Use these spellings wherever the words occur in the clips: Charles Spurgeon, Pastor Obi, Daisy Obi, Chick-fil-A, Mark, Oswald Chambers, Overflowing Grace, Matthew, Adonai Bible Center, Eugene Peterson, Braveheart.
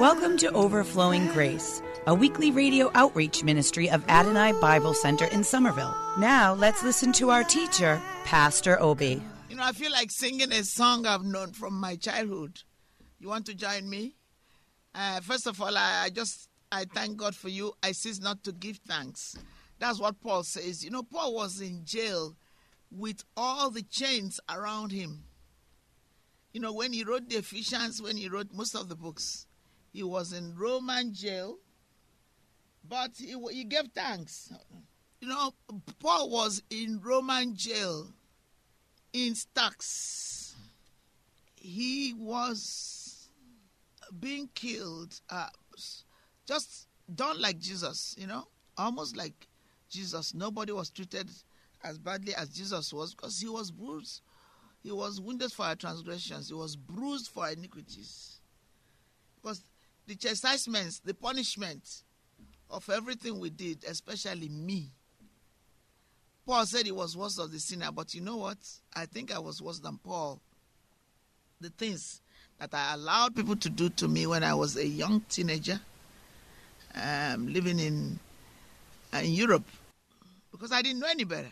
Welcome to Overflowing Grace, a weekly radio outreach ministry of Adonai Bible Center in Somerville. Now, let's listen to our teacher, Pastor Obi. You know, I feel like singing a song I've known from my childhood. You want to join me? First of all, I thank God for you. I cease not to give thanks. That's what Paul says. You know, Paul was in jail with all the chains around him. You know, when he wrote the Ephesians, when he wrote most of the books, he was in Roman jail, but he gave thanks. You know, Paul was in Roman jail in stocks. He was being killed, just done like Jesus, you know, almost like Jesus. Nobody was treated as badly as Jesus was because he was bruised. He was wounded for our transgressions. He was bruised for our iniquities. Because the chastisements, the punishment of everything we did, especially me. Paul said he was worse than the sinner, but you know what? I think I was worse than Paul. The things that I allowed people to do to me when I was a young teenager, living in Europe, because I didn't know any better.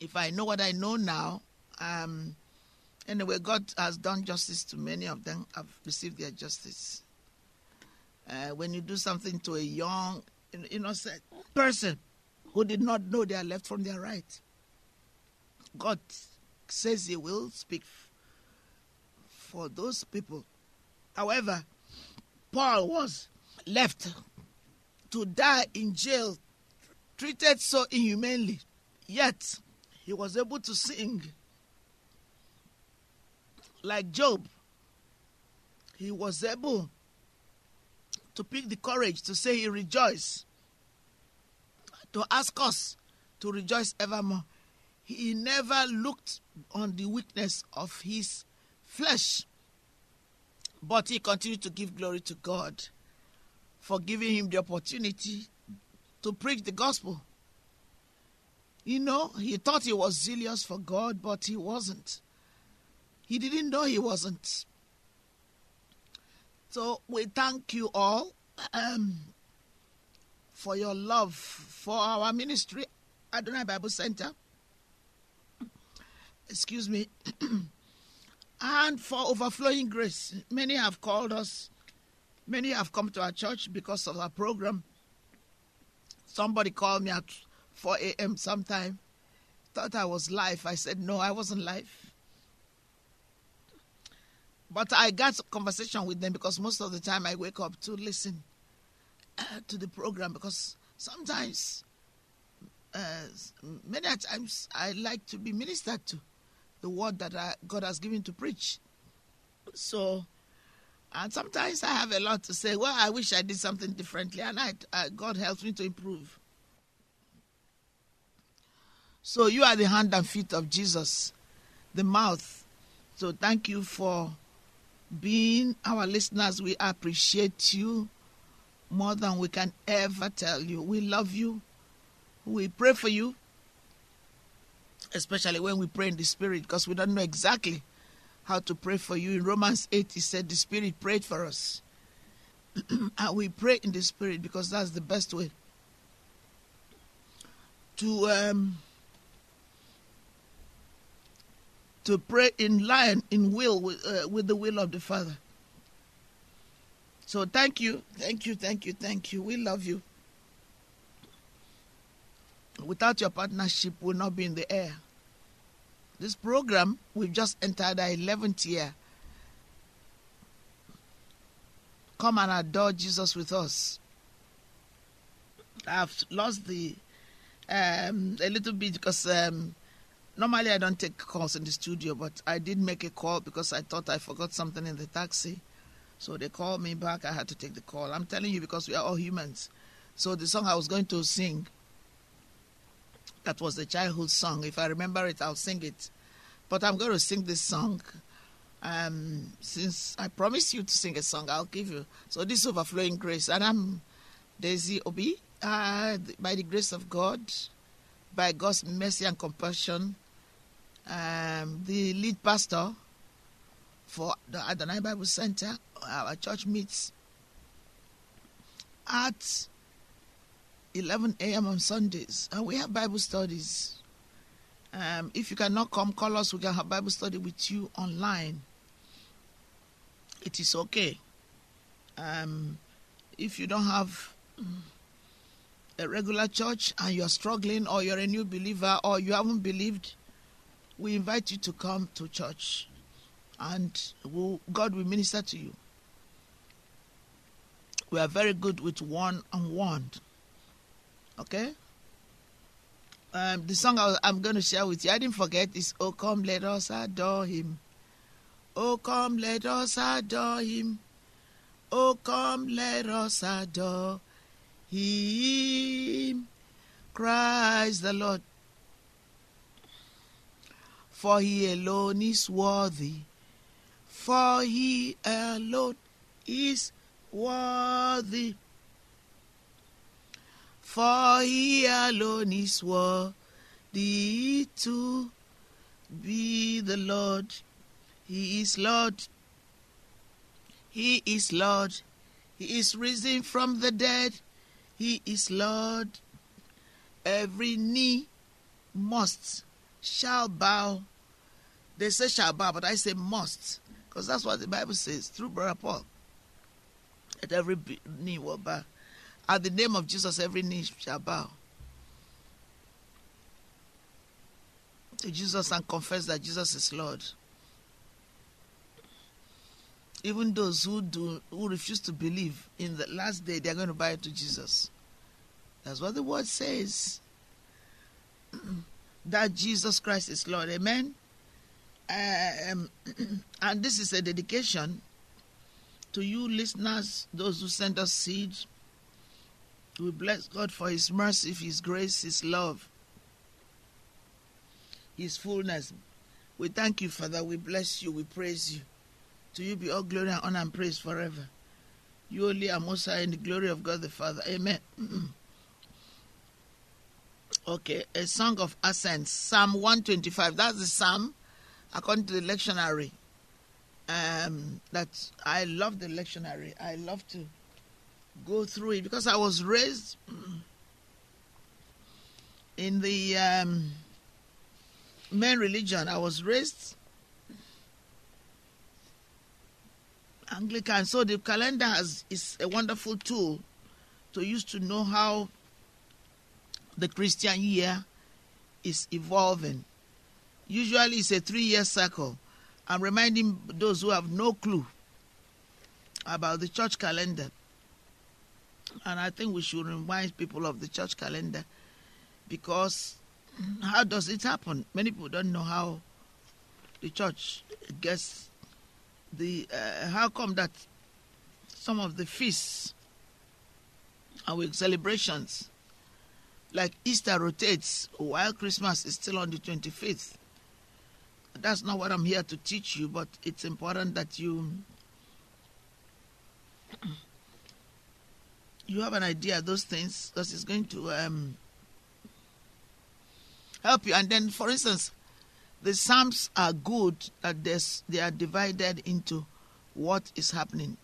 If I know what I know now, anyway, God has done justice to many of them. Have received their justice. When you do something to a young, innocent person who did not know their left from their right, God says he will speak for those people. However, Paul was left to die in jail, treated so inhumanely, yet he was able to sing. Like Job, he was able to pick the courage to say he rejoiced, to ask us to rejoice evermore. He never looked on the weakness of his flesh, but he continued to give glory to God for giving him the opportunity to preach the gospel. You know, he thought he was zealous for God, but he wasn't. He didn't know he wasn't. So we thank you all for your love for our ministry, Adonai Bible Center. Excuse me. And for Overflowing Grace. Many have called us. Many have come to our church because of our program. Somebody called me at 4 a.m. sometime. Thought I was live. I said, no, I wasn't live. But I got a conversation with them because most of the time I wake up to listen to the program, because sometimes, many times I like to be ministered to the word that God has given to preach. So, and sometimes I have a lot to say. Well, I wish I did something differently, and God helps me to improve. So you are the hand and feet of Jesus, the mouth. So thank you for being our listeners. We appreciate you more than we can ever tell you. We love you. We pray for you, especially when we pray in the Spirit, because we don't know exactly how to pray for you. In Romans 8, he said the Spirit prayed for us. And we pray in the Spirit because that's the best way to pray in line, in will, with the will of the Father. So thank you, thank you, thank you, thank you. We love you. Without your partnership, we'll not be in the air. This program, we've just entered our 11th year. come and adore Jesus with us. I've lost the a little bit because normally I don't take calls in the studio, but I did make a call because I thought I forgot something in the taxi. So they called me back. I had to take the call. I'm telling you because we are all humans. So the song I was going to sing, that was the childhood song. If I remember it, I'll sing it. But I'm going to sing this song. Since I promised you to sing a song, I'll give you. So this is Overflowing Grace. And I'm Daisy Obi. By the grace of God, by God's mercy and compassion, the lead pastor for the Adonai Bible Center. Our church meets at 11 a.m. on Sundays, and we have Bible studies. If you cannot come, call us. We can have Bible study with you online. It is okay. If you don't have a regular church and you're struggling, or you're a new believer, or you haven't believed, we invite you to come to church, and God will minister to you. We are very good with one-on-one. Okay? The song I'm going to share with you, I didn't forget, is "Oh Come Let Us Adore Him." Oh come let us adore Him. Oh come let us adore Him, Christ the Lord, for He alone is worthy, for He alone is worthy, for He alone is worthy to be the Lord. He is Lord, He is Lord, He is risen from the dead. He is Lord. Every knee must, shall bow. They say shall bow, but I say must, because that's what the Bible says through Brother Paul. That every knee will bow. At the name of Jesus, every knee shall bow to Jesus and confess that Jesus is Lord. Even those who refuse to believe, in the last day, they're going to bow to Jesus. That's what the word says. That Jesus Christ is Lord. Amen? And this is a dedication to you listeners, those who send us seed. We bless God for His mercy, His grace, His love, His fullness. We thank you, Father. We bless you. We praise you. To you be all glory and honor and praise forever. You only are most high in the glory of God the Father. Amen. Okay, a song of ascent, Psalm 125. That's the psalm according to the lectionary. That I love the lectionary. I love to go through it because I was raised in the main religion. I was raised Anglican, so the calendar is a wonderful tool to use to know how the Christian year is evolving. Usually it's a 3-year cycle. I'm reminding those who have no clue about the church calendar. And I think we should remind people of the church calendar, because how does it happen? Many people don't know how the church gets how come that some of the feasts and with celebrations like Easter rotates while Christmas is still on the 25th? That's not what I'm here to teach you, but it's important that you have an idea of those things, because it's going to help you. And then, for instance, the Psalms are good that they are divided into what is happening.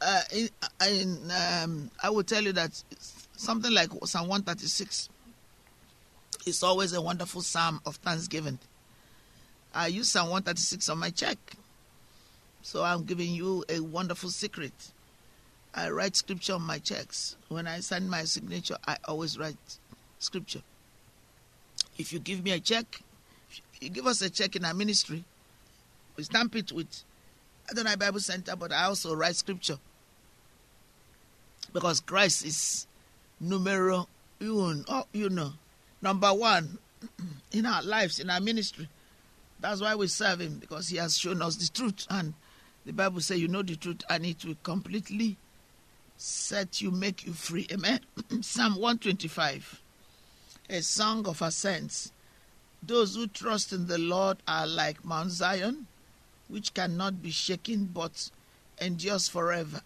I will tell you that something like Psalm 136 is always a wonderful psalm of thanksgiving. I use Psalm 136 on my check. So I'm giving you a wonderful secret. I write scripture on my checks. When I sign my signature, I always write scripture. If you give me a check, you give us a check in our ministry, we stamp it with Adonai Bible Center, but I also write scripture. Because Christ is numero uno, number one in our lives, in our ministry. That's why we serve him, because he has shown us the truth. And the Bible says, you know the truth, and it will completely set you, make you free. Amen. Psalm 125, a song of ascents. Those who trust in the Lord are like Mount Zion, which cannot be shaken, but endures forever.